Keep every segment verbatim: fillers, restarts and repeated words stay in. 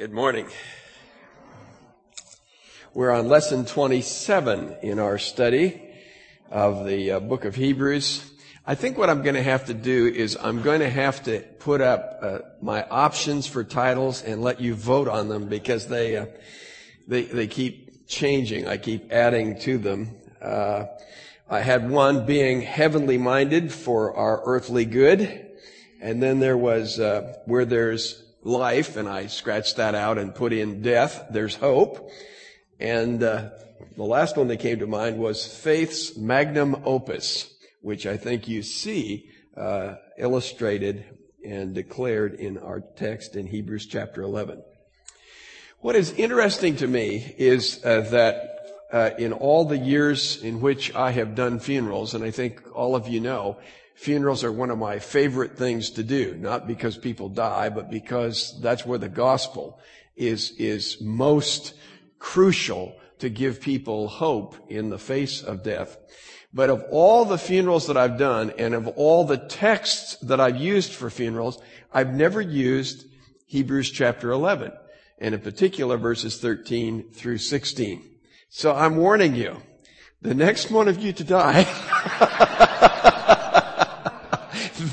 Good morning. We're on lesson twenty-seven in our study of the uh, book of Hebrews. I think what I'm going to have to do is I'm going to have to put up uh, my options for titles and let you vote on them because they uh, they they keep changing. I keep adding to them. Uh, I had one being heavenly minded for our earthly good, and then there was uh, where there's life, and I scratched that out and put in death, there's hope. And uh, the last one that came to mind was faith's magnum opus, which I think you see uh, illustrated and declared in our text in Hebrews chapter eleven. What is interesting to me is uh, that uh, in all the years in which I have done funerals, and I think all of you know, funerals are one of my favorite things to do, not because people die, but because that's where the gospel is, is most crucial to give people hope in the face of death. But of all the funerals that I've done and of all the texts that I've used for funerals, I've never used Hebrews chapter eleven, and in particular verses thirteen through sixteen. So I'm warning you, the next one of you to die...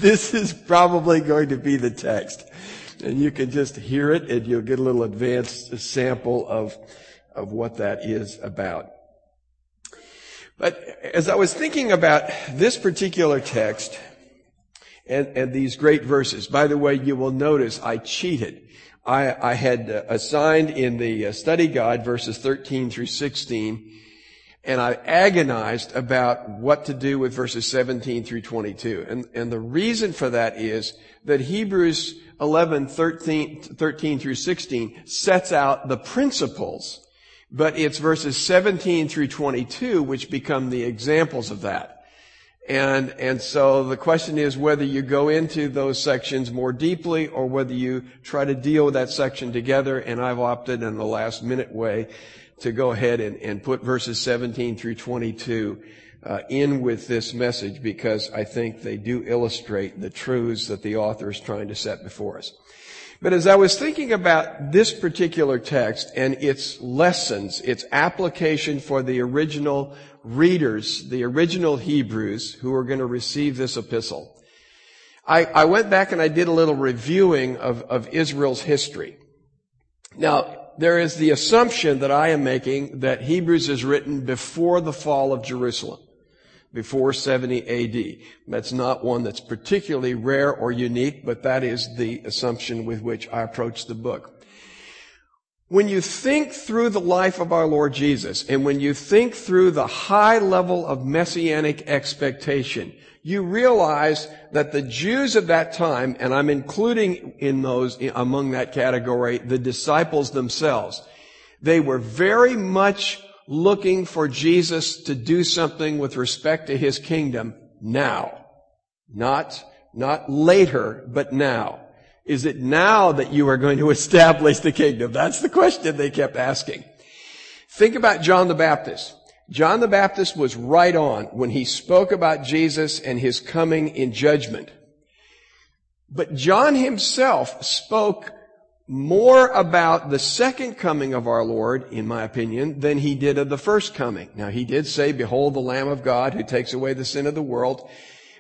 This is probably going to be the text. And you can just hear it and you'll get a little advanced sample of, of what that is about. But as I was thinking about this particular text and, and these great verses, by the way, you will notice I cheated. I, I had assigned in the study guide verses thirteen through sixteen, and I agonized about what to do with verses seventeen through twenty-two. And, and the reason for that is that Hebrews eleven, thirteen, thirteen through sixteen sets out the principles, but it's verses seventeen through twenty-two which become the examples of that. And, and so the question is whether you go into those sections more deeply or whether you try to deal with that section together. And I've opted in the last minute way to go ahead and, and put verses seventeen through twenty-two uh, in with this message because I think they do illustrate the truths that the author is trying to set before us. But as I was thinking about this particular text and its lessons, its application for the original readers, the original Hebrews who are going to receive this epistle, I, I went back and I did a little reviewing of, of Israel's history. Now, there is the assumption that I am making that Hebrews is written before the fall of Jerusalem, before seventy A D. That's not one that's particularly rare or unique, but that is the assumption with which I approach the book. When you think through the life of our Lord Jesus, and when you think through the high level of messianic expectation, you realize that the Jews of that time, and I'm including in those, among that category, the disciples themselves, they were very much looking for Jesus to do something with respect to his kingdom now. Not, not later, but now. Is it now that you are going to establish the kingdom? That's the question they kept asking. Think about John the Baptist. John the Baptist was right on when he spoke about Jesus and his coming in judgment. But John himself spoke more about the second coming of our Lord, in my opinion, than he did of the first coming. Now, he did say, "Behold the Lamb of God who takes away the sin of the world."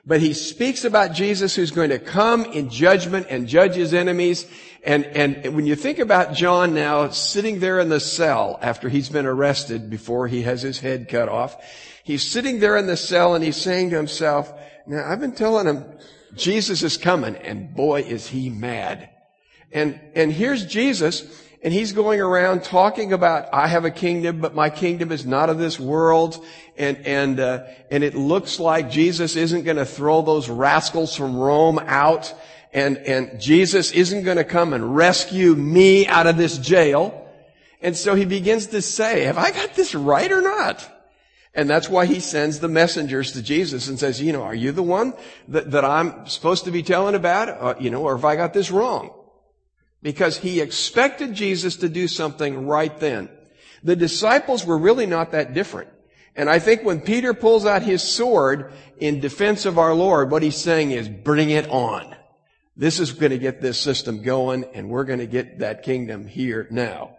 But he speaks about Jesus who's going to come in judgment and judge his enemies. And, and when you think about John now sitting there in the cell after he's been arrested before he has his head cut off, he's sitting there in the cell and he's saying to himself, now I've been telling him Jesus is coming, and boy is he mad. And, and here's Jesus, and he's going around talking about, I have a kingdom, but my kingdom is not of this world. And, and, uh, and it looks like Jesus isn't going to throw those rascals from Rome out. And, and Jesus isn't going to come and rescue me out of this jail. And so he begins to say, have I got this right or not? And that's why he sends the messengers to Jesus and says, you know, are you the one that, that I'm supposed to be telling about? Uh, you know, or have I got this wrong? Because he expected Jesus to do something right then. The disciples were really not that different. And I think when Peter pulls out his sword in defense of our Lord, what he's saying is, bring it on. This is going to get this system going, and we're going to get that kingdom here now.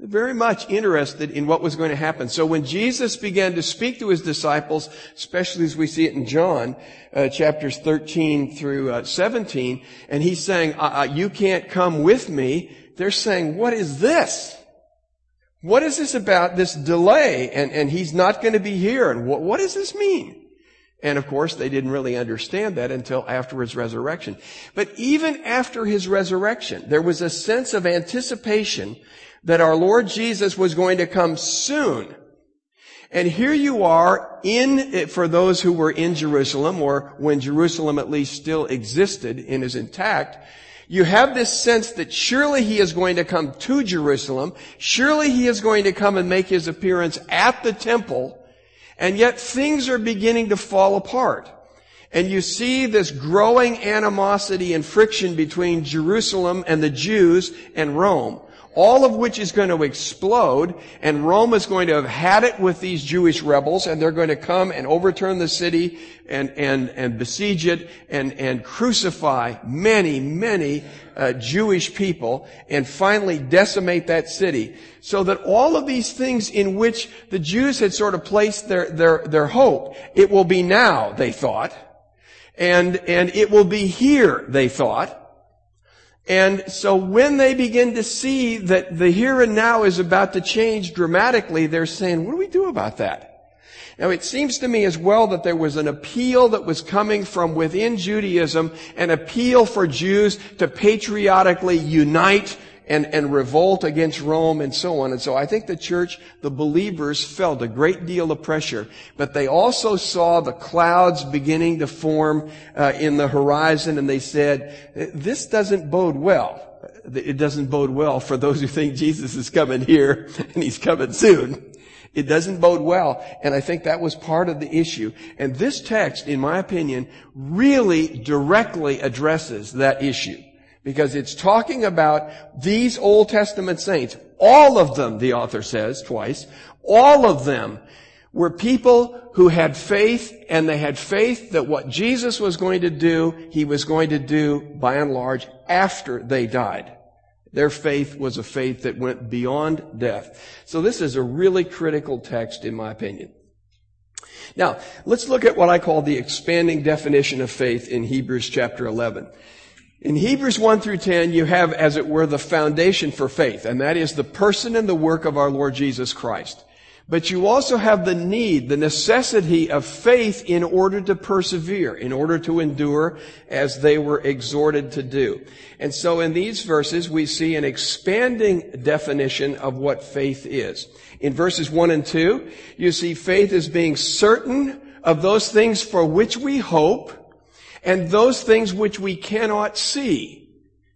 Very much interested in what was going to happen. So when Jesus began to speak to his disciples, especially as we see it in John, uh, chapters thirteen through uh, seventeen, and he's saying, uh, you can't come with me, they're saying, what is this? What is this about, this delay, and, and he's not going to be here, and what, what does this mean? And of course, they didn't really understand that until after his resurrection. But even after his resurrection, there was a sense of anticipation that our Lord Jesus was going to come soon. And here you are in it for those who were in Jerusalem, or when Jerusalem at least still existed and is intact. You have this sense that surely he is going to come to Jerusalem. Surely he is going to come and make his appearance at the temple. And yet things are beginning to fall apart. And you see this growing animosity and friction between Jerusalem and the Jews and Rome. All of which is going to explode, and Rome is going to have had it with these Jewish rebels, and they're going to come and overturn the city and and and besiege it and and crucify many, many uh, Jewish people and finally decimate that city. So that all of these things in which the Jews had sort of placed their their their hope, it will be now, they thought, and and it will be here, they thought. And so when they begin to see that the here and now is about to change dramatically, they're saying, what do we do about that? Now, it seems to me as well that there was an appeal that was coming from within Judaism, an appeal for Jews to patriotically unite and, and revolt against Rome and so on. And so I think the church, the believers, felt a great deal of pressure. But they also saw the clouds beginning to form uh, in the horizon, and they said, this doesn't bode well. It doesn't bode well for those who think Jesus is coming here and he's coming soon. It doesn't bode well, and I think that was part of the issue. And this text, in my opinion, really directly addresses that issue. Because it's talking about these Old Testament saints. All of them, the author says twice, all of them were people who had faith, and they had faith that what Jesus was going to do, he was going to do, by and large, after they died. Their faith was a faith that went beyond death. So this is a really critical text, in my opinion. Now, let's look at what I call the expanding definition of faith in Hebrews chapter eleven. In Hebrews one through ten, you have, as it were, the foundation for faith, and that is the person and the work of our Lord Jesus Christ. But you also have the need, the necessity of faith in order to persevere, in order to endure as they were exhorted to do. And so in these verses, we see an expanding definition of what faith is. In verses one and two, you see faith as being certain of those things for which we hope, and those things which we cannot see.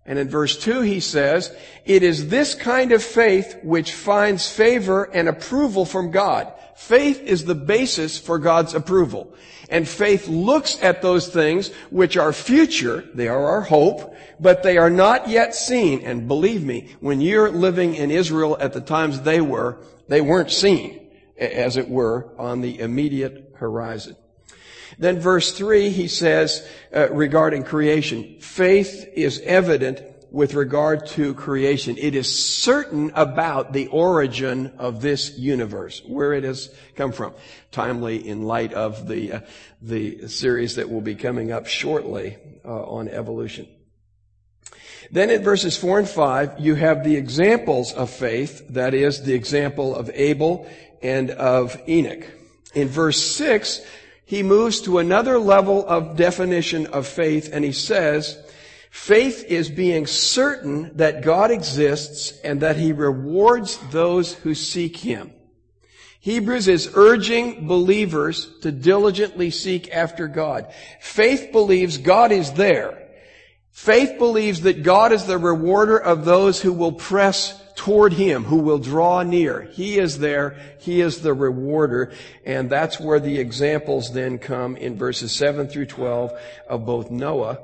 And in verse two, he says, it is this kind of faith which finds favor and approval from God. Faith is the basis for God's approval. And faith looks at those things which are future, they are our hope, but they are not yet seen. And believe me, when you're living in Israel at the times they were, they weren't seen, as it were, on the immediate horizon. Then verse three, he says, uh, regarding creation, faith is evident with regard to creation. It is certain about the origin of this universe, where it has come from. Timely in light of the, uh, the series that will be coming up shortly uh, on evolution. Then in verses four and five, you have the examples of faith, that is, the example of Abel and of Enoch. In verse six, he moves to another level of definition of faith, and he says, faith is being certain that God exists and that he rewards those who seek him. Hebrews is urging believers to diligently seek after God. Faith believes God is there. Faith believes that God is the rewarder of those who will press toward him, who will draw near. He is there. He is the rewarder. And that's where the examples then come in verses seven through twelve of both Noah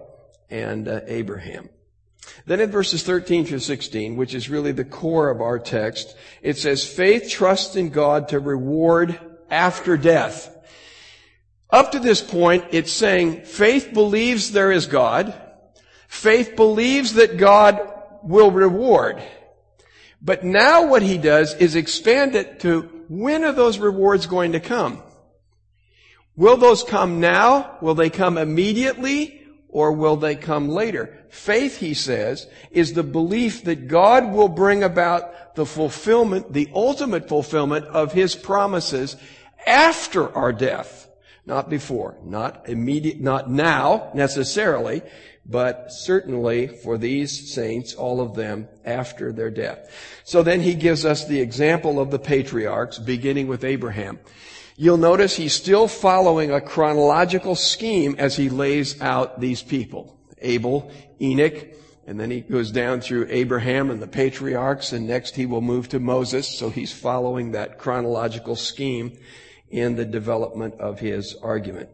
and uh, Abraham. Then in verses thirteen through sixteen, which is really the core of our text, it says, faith trusts in God to reward after death. Up to this point, it's saying faith believes there is God. Faith believes that God will reward. But now what he does is expand it to, when are those rewards going to come? Will those come now? Will they come immediately? Or will they come later? Faith, he says, is the belief that God will bring about the fulfillment, the ultimate fulfillment of his promises after our death. Not before, not immediate, not now necessarily, but certainly for these saints, all of them, after their death. So then he gives us the example of the patriarchs, beginning with Abraham. You'll notice he's still following a chronological scheme as he lays out these people. Abel, Enoch, and then he goes down through Abraham and the patriarchs, and next he will move to Moses. So he's following that chronological scheme in the development of his argument.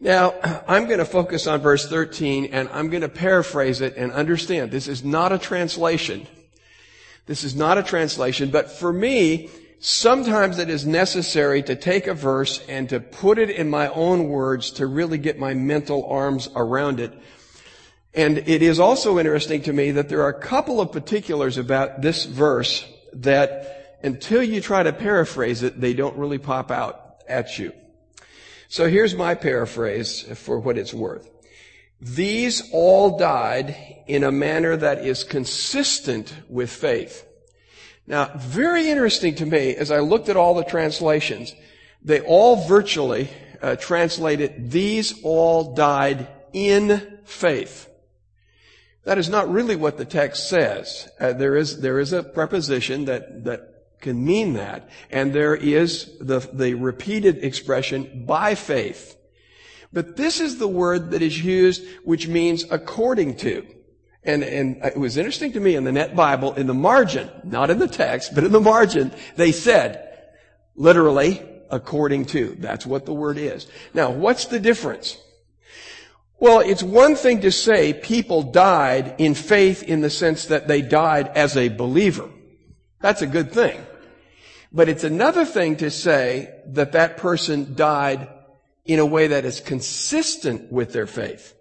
Now, I'm going to focus on verse thirteen, and I'm going to paraphrase it, and understand this is not a translation. This is not a translation, but for me, sometimes it is necessary to take a verse and to put it in my own words to really get my mental arms around it. And it is also interesting to me that there are a couple of particulars about this verse that until you try to paraphrase it, they don't really pop out at you. So here's my paraphrase for what it's worth. These all died in a manner that is consistent with faith. Now, very interesting to me, as I looked at all the translations, they all virtually uh, translated, these all died in faith. That is not really what the text says. Uh, there is, there is a preposition that, that can mean that. And there is the, the repeated expression, by faith. But this is the word that is used, which means according to. And, and it was interesting to me in the NET Bible, in the margin, not in the text, but in the margin, they said, literally, according to. That's what the word is. Now, what's the difference? Well, it's one thing to say people died in faith in the sense that they died as a believer. That's a good thing. But it's another thing to say that that person died in a way that is consistent with their faith.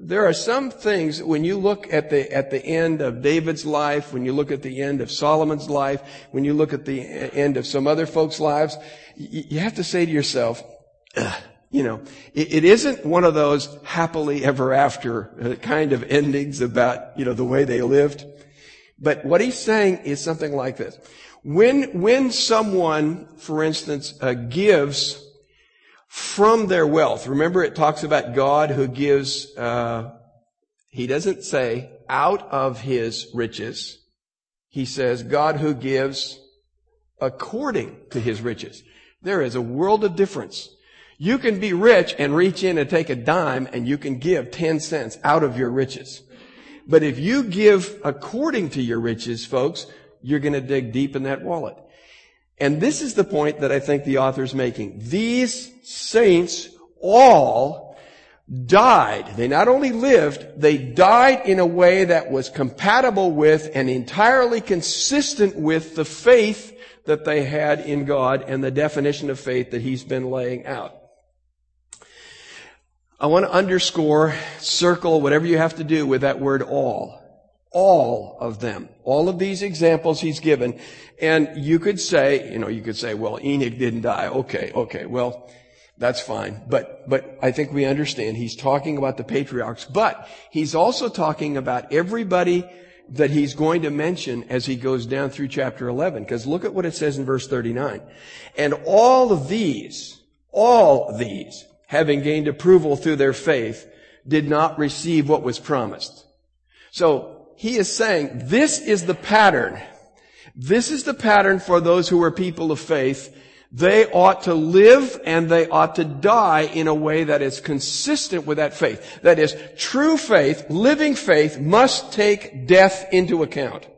There are some things, when you look at the at the end of David's life, when you look at the end of Solomon's life, when you look at the end of some other folks' lives, you have to say to yourself, you know, it, it isn't one of those happily ever after kind of endings about, you know, the way they lived. But what he's saying is something like this. When, when someone, for instance, uh, gives from their wealth, remember it talks about God who gives, uh, he doesn't say out of his riches. He says God who gives according to his riches. There is a world of difference. You can be rich and reach in and take a dime, and you can give ten cents out of your riches. But if you give according to your riches, folks, you're going to dig deep in that wallet. And this is the point that I think the author's making. These saints all died. They not only lived, they died in a way that was compatible with and entirely consistent with the faith that they had in God and the definition of faith that he's been laying out. I want to underscore, circle, whatever you have to do with that word all. All of them. All of these examples he's given. And you could say, you know, you could say, well, Enoch didn't die. Okay, okay, well, that's fine. But, but I think we understand he's talking about the patriarchs, but he's also talking about everybody that he's going to mention as he goes down through chapter eleven. Because look at what it says in verse thirty-nine. And all of these, all of these, having gained approval through their faith, did not receive what was promised. So he is saying, this is the pattern. This is the pattern for those who are people of faith. They ought to live and they ought to die in a way that is consistent with that faith. That is, true faith, living faith, must take death into account.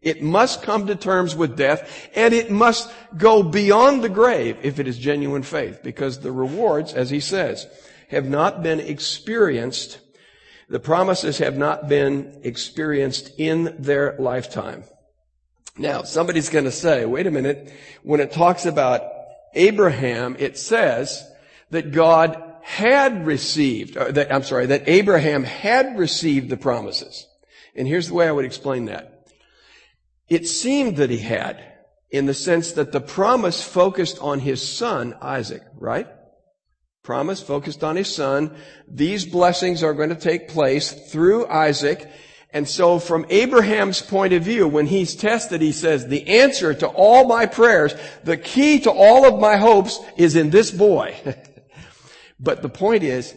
It must come to terms with death, and it must go beyond the grave if it is genuine faith, because the rewards, as he says, have not been experienced. The promises have not been experienced in their lifetime. Now, somebody's going to say, wait a minute, when it talks about Abraham, it says that God had received, or that, I'm sorry, that Abraham had received the promises. And here's the way I would explain that. It seemed that he had, in the sense that the promise focused on his son, Isaac, right? Promise focused on his son. These blessings are going to take place through Isaac. And so from Abraham's point of view, when he's tested, he says, the answer to all my prayers, the key to all of my hopes is in this boy. But the point is,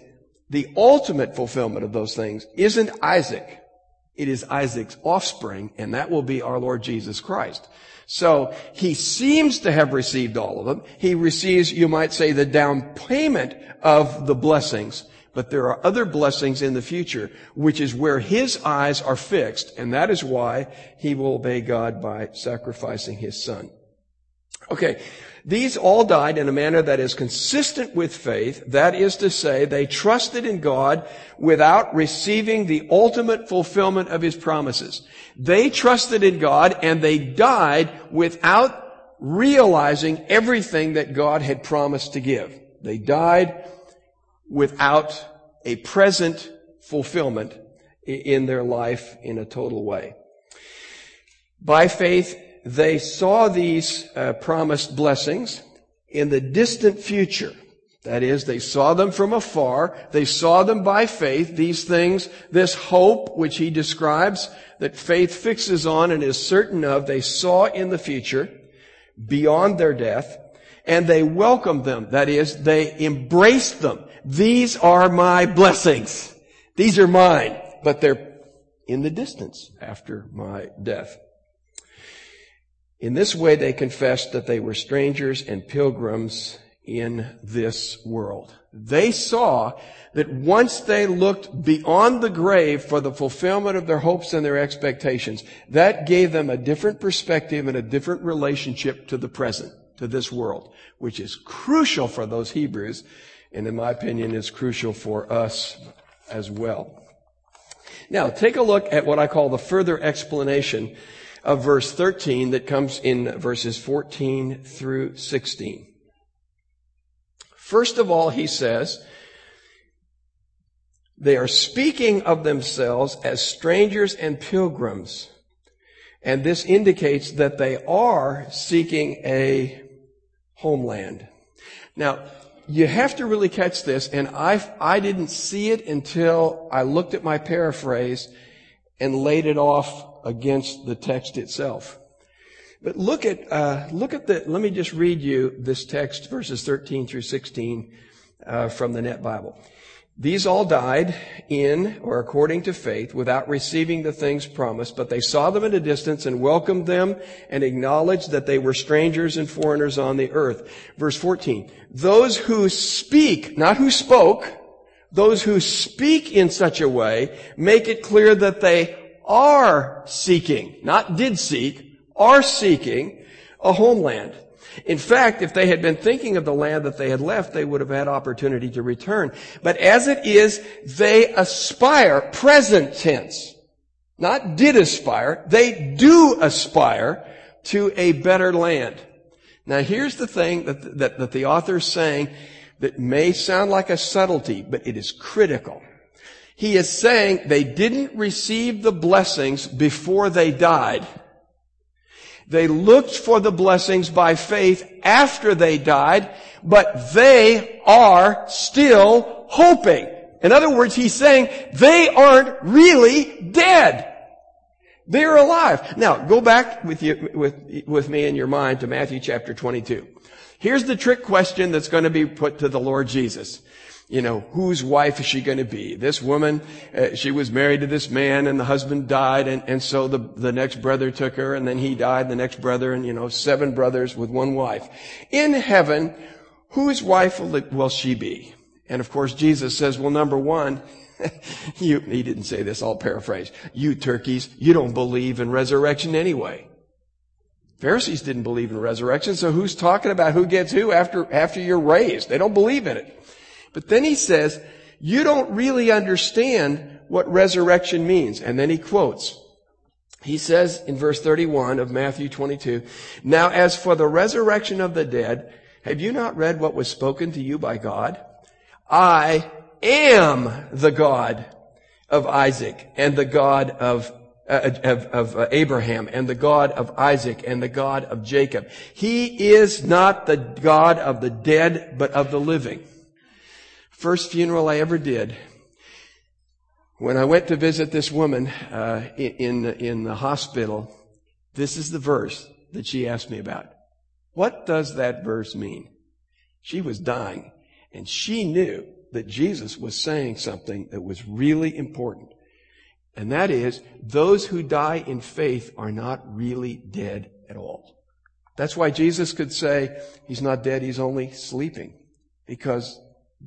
the ultimate fulfillment of those things isn't Isaac. It is Isaac's offspring, and that will be our Lord Jesus Christ. So he seems to have received all of them. He receives, you might say, the down payment of the blessings. But there are other blessings in the future, which is where his eyes are fixed. And that is why he will obey God by sacrificing his son. Okay, these all died in a manner that is consistent with faith. That is to say, they trusted in God without receiving the ultimate fulfillment of his promises. They trusted in God and they died without realizing everything that God had promised to give. They died without a present fulfillment in their life in a total way. By faith, they saw these uh, promised blessings in the distant future. That is, they saw them from afar. They saw them by faith. These things, this hope, which he describes, that faith fixes on and is certain of, they saw in the future beyond their death, and they welcomed them. That is, they embraced them. These are my blessings. These are mine, but they're in the distance after my death. In this way, they confessed that they were strangers and pilgrims in this world. They saw that once they looked beyond the grave for the fulfillment of their hopes and their expectations, that gave them a different perspective and a different relationship to the present, to this world, which is crucial for those Hebrews, and in my opinion, is crucial for us as well. Now, take a look at what I call the further explanation of verse thirteen that comes in verses fourteen through sixteen. First of all, he says, they are speaking of themselves as strangers and pilgrims. And this indicates that they are seeking a homeland. Now, you have to really catch this, and I, I didn't see it until I looked at my paraphrase and laid it off against the text itself. But look at, uh, look at the, let me just read you this text, verses thirteen through sixteen, uh, from the N E T Bible. These all died in, or according to faith, without receiving the things promised, but they saw them at a distance and welcomed them and acknowledged that they were strangers and foreigners on the earth. Verse fourteen, those who speak, not who spoke, those who speak in such a way make it clear that they are seeking, not did seek, are seeking a homeland. In fact, if they had been thinking of the land that they had left, they would have had opportunity to return. But as it is, they aspire, present tense, not did aspire, they do aspire to a better land. Now here's the thing that, that, that the author is saying that may sound like a subtlety, but it is critical. He is saying they didn't receive the blessings before they died. They looked for the blessings by faith after they died, but they are still hoping. In other words, he's saying they aren't really dead. They're alive. Now, go back with you, with, with me in your mind to Matthew chapter twenty-two. Here's the trick question that's going to be put to the Lord Jesus. You know, whose wife is she going to be? This woman, uh, she was married to this man and the husband died. And, and so the, the next brother took her and then he died, the next brother, and, you know, seven brothers with one wife. In heaven, whose wife will, will she be? And of course, Jesus says, well, number one, you, he didn't say this, I'll paraphrase. You turkeys, you don't believe in resurrection anyway. Pharisees didn't believe in resurrection. So who's talking about who gets who after, after you're raised? They don't believe in it. But then he says, you don't really understand what resurrection means. And then he quotes. He says in verse thirty-one of Matthew twenty-two, now as for the resurrection of the dead, have you not read what was spoken to you by God? I am the God of Isaac and the God of Uh, of, of uh, Abraham and the God of Isaac and the God of Jacob. He is not the God of the dead, but of the living. First funeral I ever did, when I went to visit this woman uh, in, in the hospital, this is the verse that she asked me about. What does that verse mean? She was dying, and she knew that Jesus was saying something that was really important. And that is, those who die in faith are not really dead at all. That's why Jesus could say, he's not dead, he's only sleeping, because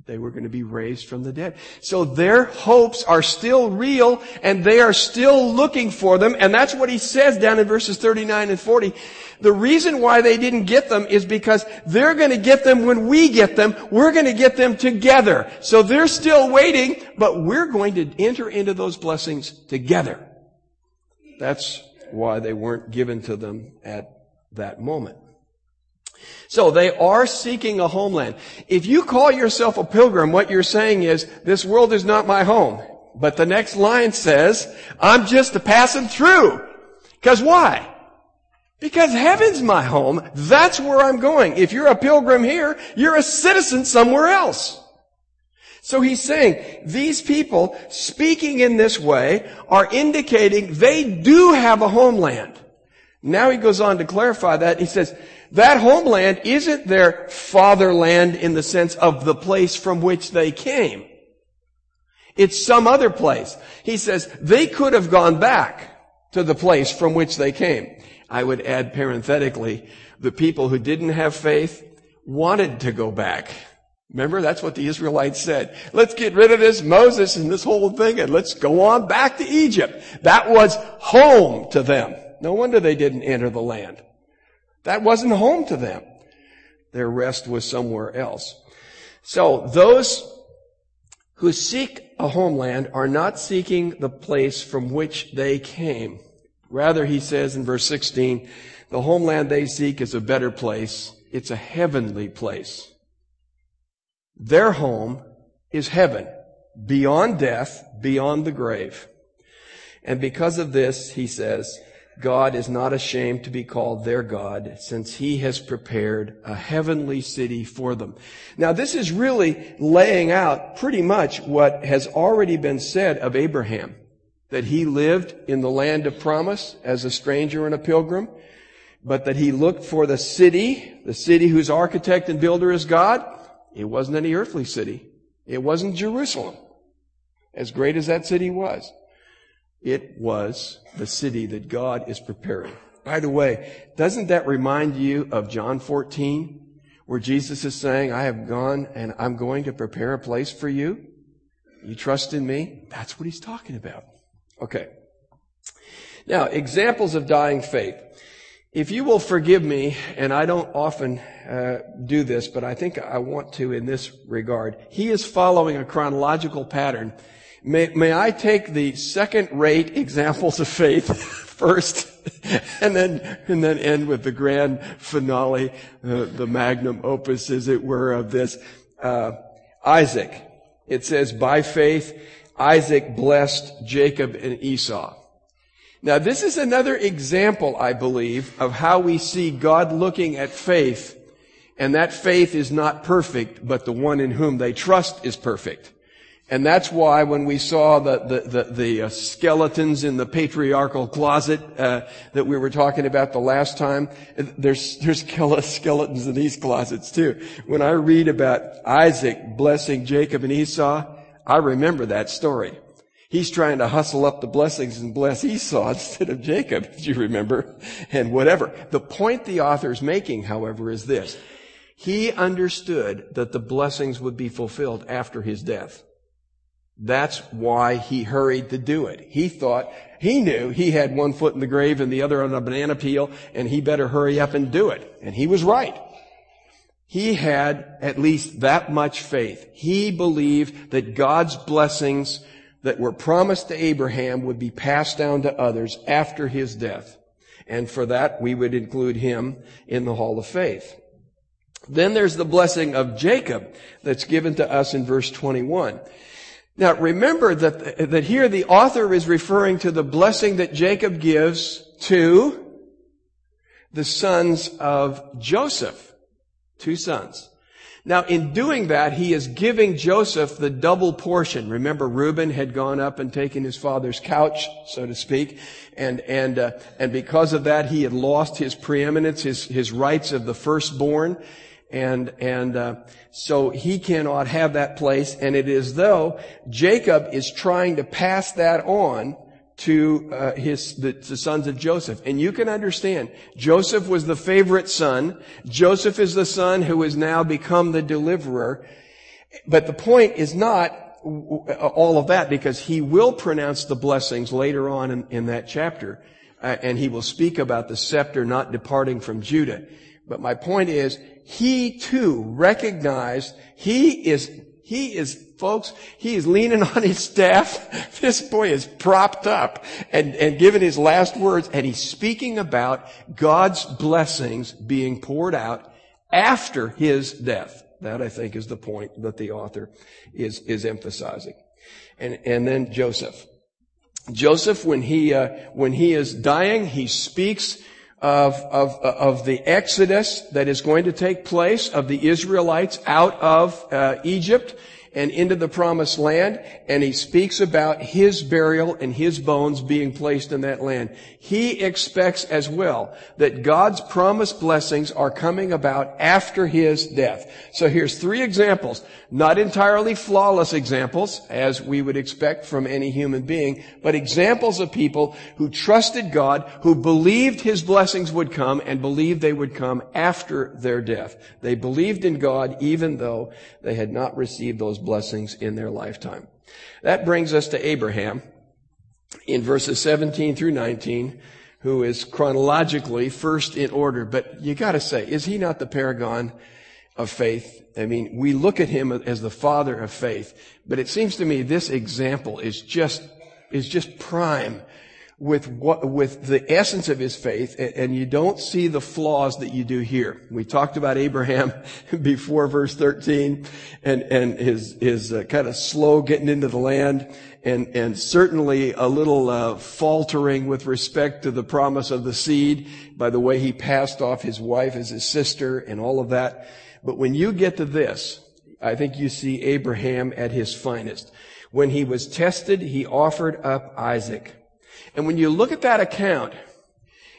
they were going to be raised from the dead. So their hopes are still real, and they are still looking for them. And that's what he says down in verses thirty-nine and forty. The reason why they didn't get them is because they're going to get them when we get them. We're going to get them together. So they're still waiting, but we're going to enter into those blessings together. That's why they weren't given to them at that moment. So they are seeking a homeland. If you call yourself a pilgrim, what you're saying is, this world is not my home. But the next line says, I'm just a passing through. Because why? Because heaven's my home. That's where I'm going. If you're a pilgrim here, you're a citizen somewhere else. So he's saying, these people speaking in this way are indicating they do have a homeland. Now he goes on to clarify that. He says, that homeland isn't their fatherland in the sense of the place from which they came. It's some other place. He says, they could have gone back to the place from which they came. I would add parenthetically, the people who didn't have faith wanted to go back. Remember, that's what the Israelites said. Let's get rid of this Moses and this whole thing and let's go on back to Egypt. That was home to them. No wonder they didn't enter the land. That wasn't home to them. Their rest was somewhere else. So those who seek a homeland are not seeking the place from which they came. Rather, he says in verse sixteen, the homeland they seek is a better place. It's a heavenly place. Their home is heaven, beyond death, beyond the grave. And because of this, he says, God is not ashamed to be called their God, since he has prepared a heavenly city for them. Now, this is really laying out pretty much what has already been said of Abraham, that he lived in the land of promise as a stranger and a pilgrim, but that he looked for the city, the city whose architect and builder is God. It wasn't any earthly city. It wasn't Jerusalem, as great as that city was. It was the city that God is preparing. By the way, doesn't that remind you of John fourteen, where Jesus is saying, I have gone and I'm going to prepare a place for you? You trust in me? That's what he's talking about. Okay. Now, examples of dying faith. If you will forgive me, and I don't often uh, do this, but I think I want to in this regard, he is following a chronological pattern. May, may I take the second-rate examples of faith first, and then and then end with the grand finale, uh, the magnum opus, as it were, of this uh, Isaac. It says, by faith, Isaac blessed Jacob and Esau. Now, this is another example, I believe, of how we see God looking at faith, and that faith is not perfect, but the one in whom they trust is perfect. And that's why when we saw the, the, the, the skeletons in the patriarchal closet, uh, that we were talking about the last time, there's, there's skeletons in these closets too. When I read about Isaac blessing Jacob and Esau, I remember that story. He's trying to hustle up the blessings and bless Esau instead of Jacob, if you remember, and whatever. The point the author's making, however, is this. He understood that the blessings would be fulfilled after his death. That's why he hurried to do it. He thought, he knew he had one foot in the grave and the other on a banana peel, and he better hurry up and do it. And he was right. He had at least that much faith. He believed that God's blessings that were promised to Abraham would be passed down to others after his death. And for that, we would include him in the hall of faith. Then there's the blessing of Jacob that's given to us in verse twenty-one. Now remember that, that here the author is referring to the blessing that Jacob gives to the sons of Joseph, two sons. Now in doing that, he is giving Joseph the double portion. Remember, Reuben had gone up and taken his father's couch, so to speak, and and uh, and because of that, he had lost his preeminence, his his rights of the firstborn. And, and, uh, so he cannot have that place. And it is though Jacob is trying to pass that on to, uh, his, the, the sons of Joseph. And you can understand, Joseph was the favorite son. Joseph is the son who has now become the deliverer. But the point is not all of that, because he will pronounce the blessings later on in, in that chapter. Uh, and he will speak about the scepter not departing from Judah. But my point is, he too recognized, he is, he is, folks, he is leaning on his staff. This boy is propped up and, and giving his last words. And he's speaking about God's blessings being poured out after his death. That, I think, is the point that the author is, is emphasizing. And, and then Joseph. Joseph, when he, uh, when he is dying, he speaks Of, of, of the exodus that is going to take place of the Israelites out of uh, Egypt and into the promised land. And he speaks about his burial and his bones being placed in that land. He expects as well that God's promised blessings are coming about after his death. So here's three examples, not entirely flawless examples, as we would expect from any human being, but examples of people who trusted God, who believed his blessings would come and believed they would come after their death. They believed in God even though they had not received those blessings in their lifetime. That brings us to Abraham in verses seventeen through nineteen, who is chronologically first in order. But you got to say, is he not the paragon of faith? I mean, we look at him as the father of faith, but it seems to me this example is just is just prime with what with the essence of his faith, and you don't see the flaws that you do here. We talked about Abraham before verse thirteen, and and his his uh, kind of slow getting into the land, and and certainly a little uh, faltering with respect to the promise of the seed by the way he passed off his wife as his sister and all of that. But when you get to this, I think you see Abraham at his finest. When he was tested, he offered up Isaac. And when you look at that account,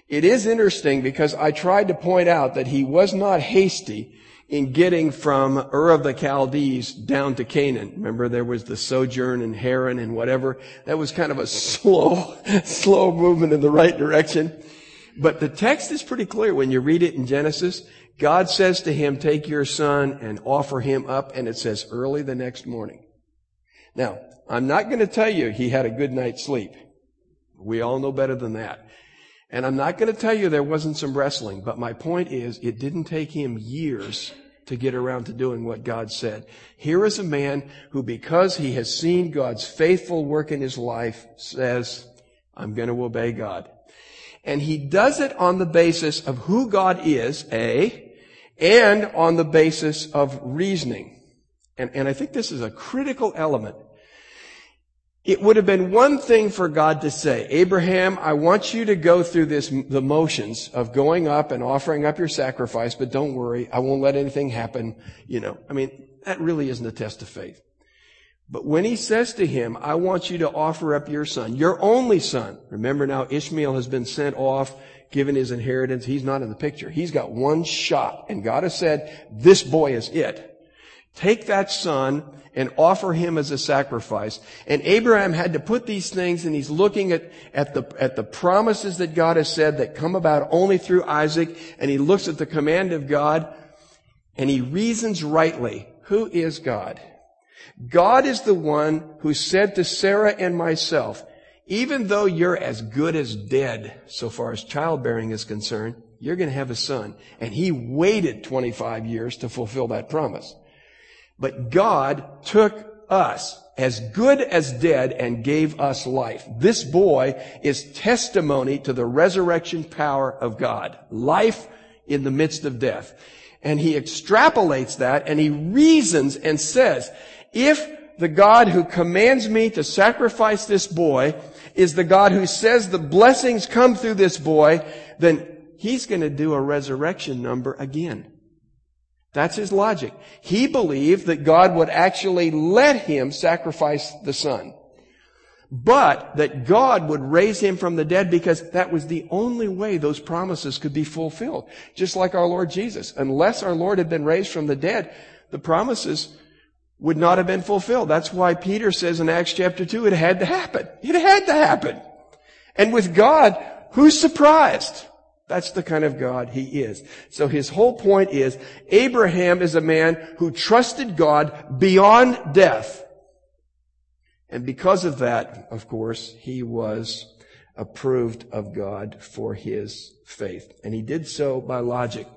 it is interesting, because I tried to point out that he was not hasty in getting from Ur of the Chaldees down to Canaan. Remember, there was the sojourn in Haran and whatever. That was kind of a slow, slow movement in the right direction. But the text is pretty clear when you read it in Genesis. God says to him, take your son and offer him up. And it says early the next morning. Now, I'm not going to tell you he had a good night's sleep. We all know better than that. And I'm not going to tell you there wasn't some wrestling, but my point is it didn't take him years to get around to doing what God said. Here is a man who, because he has seen God's faithful work in his life, says, I'm going to obey God. And he does it on the basis of who God is, A, and on the basis of reasoning. And, and I think this is a critical element. It would have been one thing for God to say, Abraham, I want you to go through this, the motions of going up and offering up your sacrifice, but don't worry, I won't let anything happen. You know, I mean, that really isn't a test of faith. But when he says to him, I want you to offer up your son, your only son. Remember now, Ishmael has been sent off, given his inheritance. He's not in the picture. He's got one shot. And God has said, this boy is it. Take that son and offer him as a sacrifice. And Abraham had to put these things, and he's looking at, at the, at the promises that God has said that come about only through Isaac. And he looks at the command of God and he reasons rightly. Who is God? God is the one who said to Sarah and myself, even though you're as good as dead so far as childbearing is concerned, you're going to have a son. And he waited twenty-five years to fulfill that promise. But God took us as good as dead and gave us life. This boy is testimony to the resurrection power of God. Life in the midst of death. and he extrapolates that, and he reasons and says, if the God who commands me to sacrifice this boy is the God who says the blessings come through this boy, then he's going to do a resurrection number again. That's his logic. He believed that God would actually let him sacrifice the son, but that God would raise him from the dead because that was the only way those promises could be fulfilled. Just like our Lord Jesus. Unless our Lord had been raised from the dead, the promises would not have been fulfilled. That's why Peter says in Acts chapter two, it had to happen. It had to happen. And with God, who's surprised? That's the kind of God he is. So his whole point is, Abraham is a man who trusted God beyond death. And because of that, of course, he was approved of God for his faith. And he did so by logic.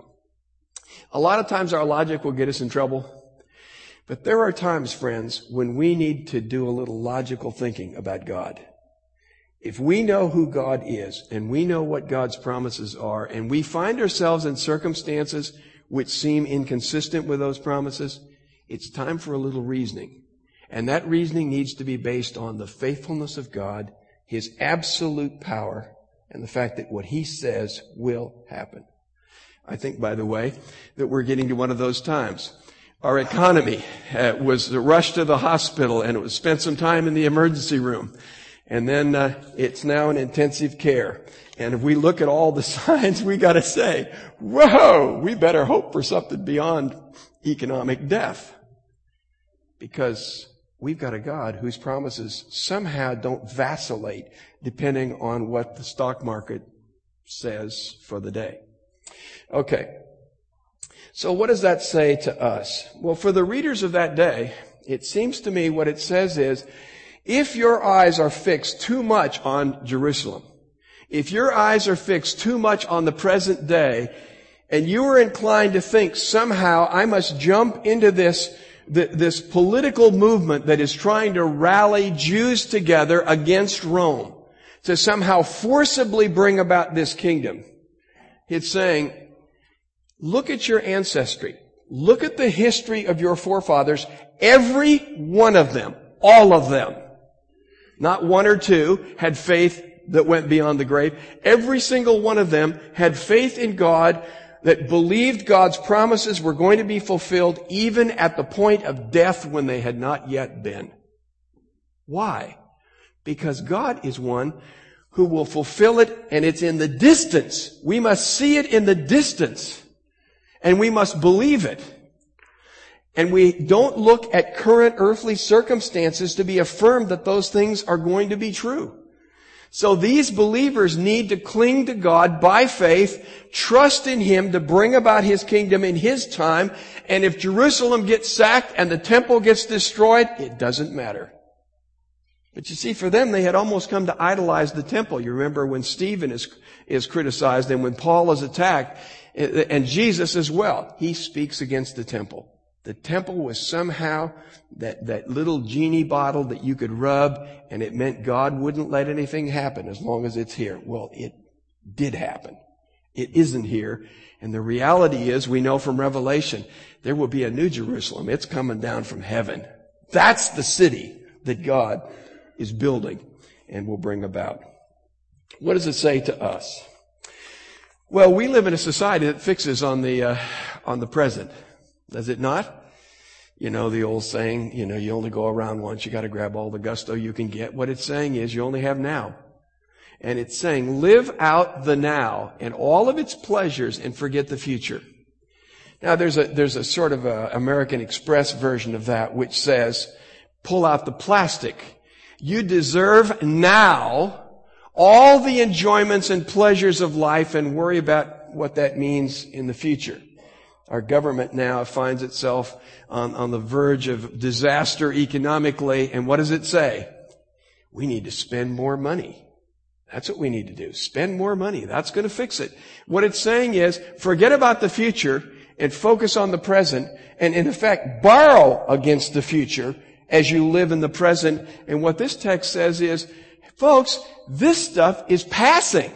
A lot of times our logic will get us in trouble. But there are times, friends, when we need to do a little logical thinking about God. If we know who God is, and we know what God's promises are, and we find ourselves in circumstances which seem inconsistent with those promises, it's time for a little reasoning. And that reasoning needs to be based on the faithfulness of God, His absolute power, and the fact that what He says will happen. I think, by the way, that we're getting to one of those times. Our economy uh, was rushed to the hospital, and it was spent some time in the emergency room. And then uh, it's now in intensive care. And if we look at all the signs, we got to say, whoa, we better hope for something beyond economic death. Because we've got a God whose promises somehow don't vacillate depending on what the stock market says for the day. Okay, so what does that say to us? Well, for the readers of that day, it seems to me what it says is, if your eyes are fixed too much on Jerusalem, if your eyes are fixed too much on the present day, and you are inclined to think somehow I must jump into this, this political movement that is trying to rally Jews together against Rome to somehow forcibly bring about this kingdom, it's saying, look at your ancestry. Look at the history of your forefathers, every one of them, all of them. Not one or two had faith that went beyond the grave. Every single one of them had faith in God that believed God's promises were going to be fulfilled even at the point of death when they had not yet been. Why? Because God is one who will fulfill it, and it's in the distance. We must see it in the distance, and we must believe it. And we don't look at current earthly circumstances to be affirmed that those things are going to be true. So these believers need to cling to God by faith, trust in Him to bring about His kingdom in His time, and if Jerusalem gets sacked and the temple gets destroyed, it doesn't matter. But you see, for them, they had almost come to idolize the temple. You remember when Stephen is, is criticized and when Paul is attacked, and Jesus as well. He speaks against the temple. The temple was somehow that, that little genie bottle that you could rub, and it meant God wouldn't let anything happen as long as it's here. Well, it did happen. It isn't here. And the reality is, we know from Revelation, there will be a new Jerusalem. It's coming down from heaven. That's the city that God is building and will bring about. What does it say to us? Well, we live in a society that fixes on the, uh, on the present. Does it not? You know the old saying, you know, you only go around once, you got to grab all the gusto you can get. What it's saying is you only have now. And it's saying live out the now and all of its pleasures and forget the future. Now there's a there's a sort of a American Express version of that which says pull out the plastic. You deserve now all the enjoyments and pleasures of life and worry about what that means in the future. Our government now finds itself on, on the verge of disaster economically. And what does it say? We need to spend more money. That's what we need to do. Spend more money. That's going to fix it. What it's saying is forget about the future and focus on the present. And in effect, borrow against the future as you live in the present. And what this text says is, folks, this stuff is passing.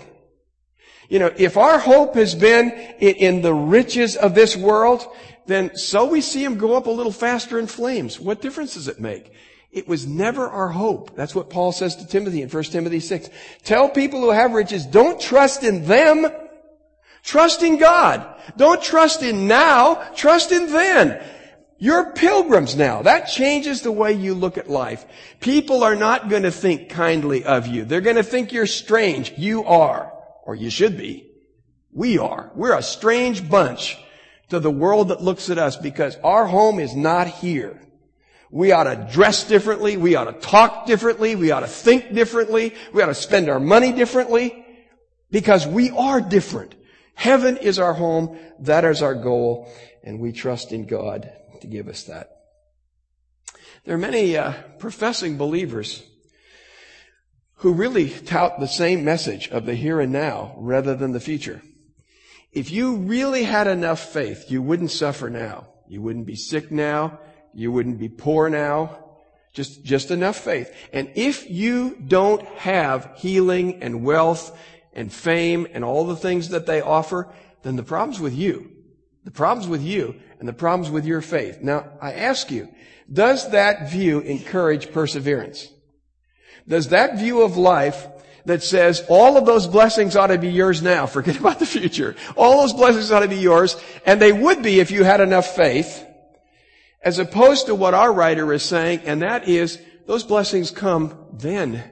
You know, if our hope has been in the riches of this world, then so we see him go up a little faster in flames. What difference does it make? It was never our hope. That's what Paul says to Timothy in First Timothy six. Tell people who have riches, don't trust in them. Trust in God. Don't trust in now. Trust in then. You're pilgrims now. That changes the way you look at life. People are not going to think kindly of you. They're going to think you're strange. You are, or you should be. We are. We're a strange bunch to the world that looks at us because our home is not here. We ought to dress differently. We ought to talk differently. We ought to think differently. We ought to spend our money differently because we are different. Heaven is our home. That is our goal. And we trust in God to give us that. There are many uh, professing believers who really tout the same message of the here and now rather than the future. If you really had enough faith, you wouldn't suffer now. You wouldn't be sick now. You wouldn't be poor now. Just, just enough faith. And if you don't have healing and wealth and fame and all the things that they offer, then the problem's with you. The problem's with you and the problem's with your faith. Now, I ask you, does that view encourage perseverance? Does that view of life that says all of those blessings ought to be yours now, forget about the future, all those blessings ought to be yours, and they would be if you had enough faith, as opposed to what our writer is saying, and that is those blessings come then,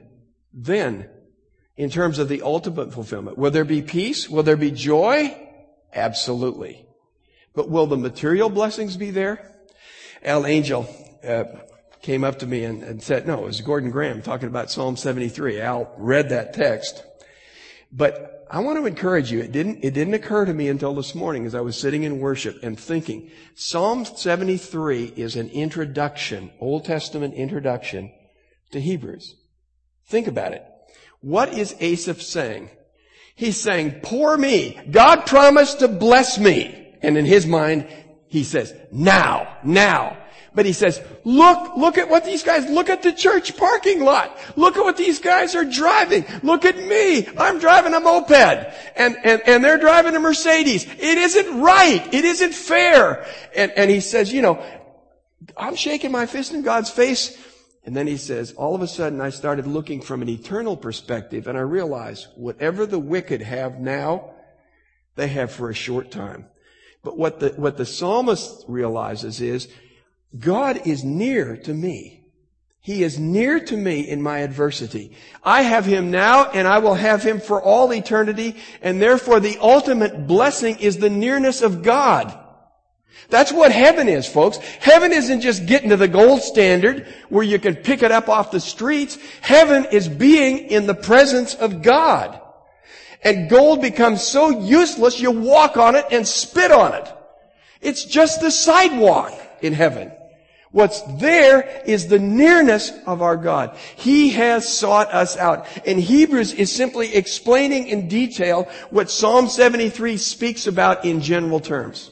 then, in terms of the ultimate fulfillment. Will there be peace? Will there be joy? Absolutely. But will the material blessings be there? Al Angel uh, came up to me and, and said, no, it was Gordon Graham talking about Psalm seventy-three. Al read that text. But I want to encourage you. It didn't, it didn't occur to me until this morning as I was sitting in worship and thinking. Psalm seventy-three is an introduction, Old Testament introduction to Hebrews. Think about it. What is Asaph saying? He's saying, poor me. God promised to bless me. And in his mind, he says, now, now. But he says, look, look at what these guys, look at the church parking lot. Look at what these guys are driving. Look at me. I'm driving a moped. And, and, and they're driving a Mercedes. It isn't right. It isn't fair. And, and he says, you know, I'm shaking my fist in God's face. And then he says, all of a sudden I started looking from an eternal perspective and I realized whatever the wicked have now, they have for a short time. But what the, what the psalmist realizes is God is near to me. He is near to me in my adversity. I have him now and I will have him for all eternity. And therefore the ultimate blessing is the nearness of God. That's what heaven is, folks. Heaven isn't just getting to the gold standard where you can pick it up off the streets. Heaven is being in the presence of God. And gold becomes so useless you walk on it and spit on it. It's just the sidewalk in heaven. What's there is the nearness of our God. He has sought us out. And Hebrews is simply explaining in detail what Psalm seventy-three speaks about in general terms.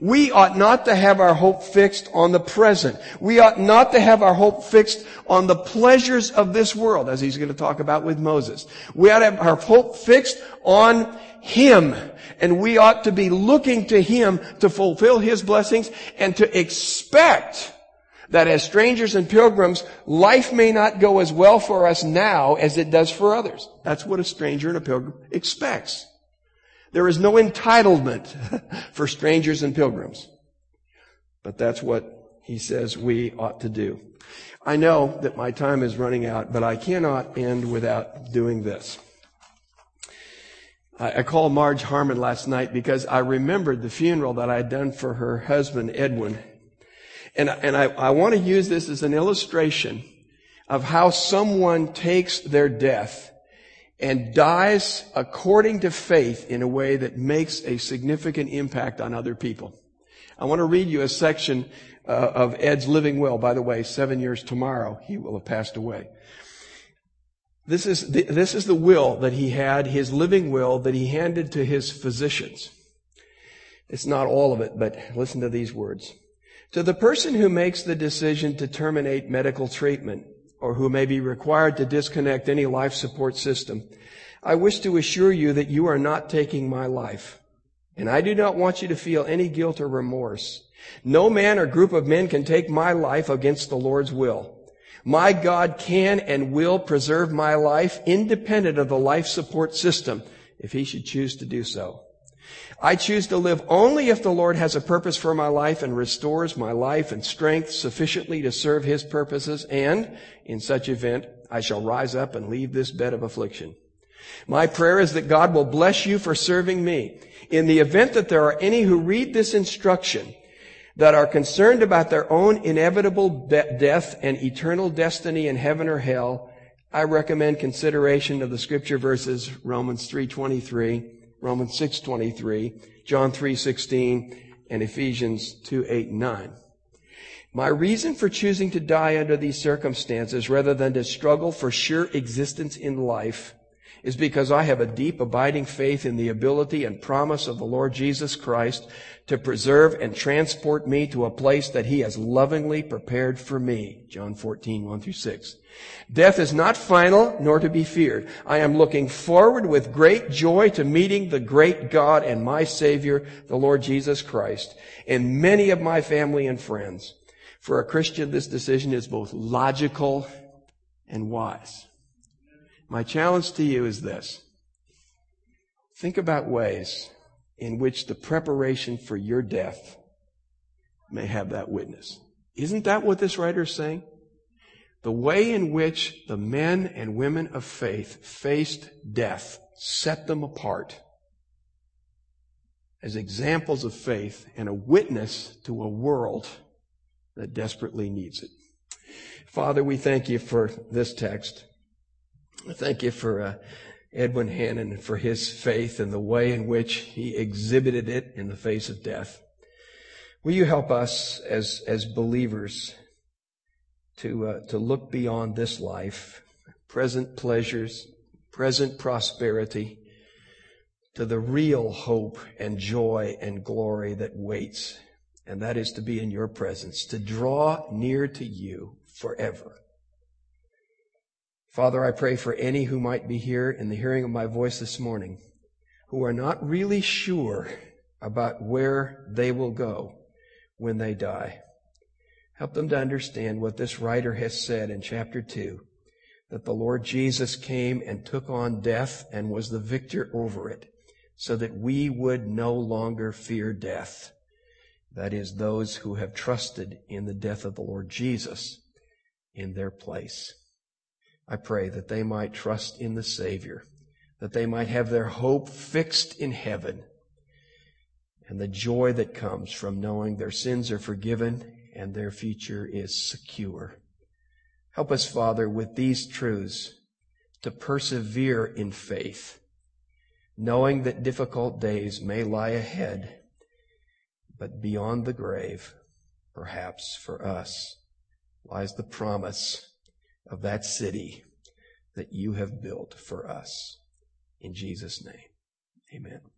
We ought not to have our hope fixed on the present. We ought not to have our hope fixed on the pleasures of this world, as he's going to talk about with Moses. We ought to have our hope fixed on him. And we ought to be looking to him to fulfill his blessings and to expect that as strangers and pilgrims, life may not go as well for us now as it does for others. That's what a stranger and a pilgrim expects. There is no entitlement for strangers and pilgrims. But that's what he says we ought to do. I know that my time is running out, but I cannot end without doing this. I, I called Marge Harmon last night because I remembered the funeral that I had done for her husband, Edwin. And, and I, I want to use this as an illustration of how someone takes their death and dies according to faith in a way that makes a significant impact on other people. I want to read you a section uh, of Ed's living will. By the way, seven years tomorrow, he will have passed away. This is the, this is the will that he had, his living will that he handed to his physicians. It's not all of it, but listen to these words. To the person who makes the decision to terminate medical treatment, or who may be required to disconnect any life support system, I wish to assure you that you are not taking my life, and I do not want you to feel any guilt or remorse. No man or group of men can take my life against the Lord's will. My God can and will preserve my life independent of the life support system if he should choose to do so. I choose to live only if the Lord has a purpose for my life and restores my life and strength sufficiently to serve his purposes, and in such event, I shall rise up and leave this bed of affliction. My prayer is that God will bless you for serving me. In the event that there are any who read this instruction that are concerned about their own inevitable death and eternal destiny in heaven or hell, I recommend consideration of the scripture verses Romans three twenty-three, Romans six twenty-three, John three sixteen, and Ephesians two eight and nine. My reason for choosing to die under these circumstances rather than to struggle for sure existence in life is because I have a deep abiding faith in the ability and promise of the Lord Jesus Christ to preserve and transport me to a place that he has lovingly prepared for me. John fourteen, one through six. Death is not final nor to be feared. I am looking forward with great joy to meeting the great God and my Savior, the Lord Jesus Christ, and many of my family and friends. For a Christian, this decision is both logical and wise. My challenge to you is this. Think about ways in which the preparation for your death may have that witness. Isn't that what this writer is saying? The way in which the men and women of faith faced death set them apart as examples of faith and a witness to a world that desperately needs it. Father, we thank you for this text. Thank you for uh, Edwin Harmon and for his faith and the way in which he exhibited it in the face of death. Will you help us as as believers to uh, to look beyond this life, present pleasures, present prosperity, to the real hope and joy and glory that waits, and that is to be in your presence, to draw near to you forever. Father, I pray for any who might be here in the hearing of my voice this morning who are not really sure about where they will go when they die. Help them to understand what this writer has said in chapter two, that the Lord Jesus came and took on death and was the victor over it, so that we would no longer fear death. That is, those who have trusted in the death of the Lord Jesus in their place. I pray that they might trust in the Savior, that they might have their hope fixed in heaven, and the joy that comes from knowing their sins are forgiven and their future is secure. Help us, Father, with these truths to persevere in faith, knowing that difficult days may lie ahead, but beyond the grave, perhaps for us, lies the promise of that city that you have built for us. In Jesus' name, amen.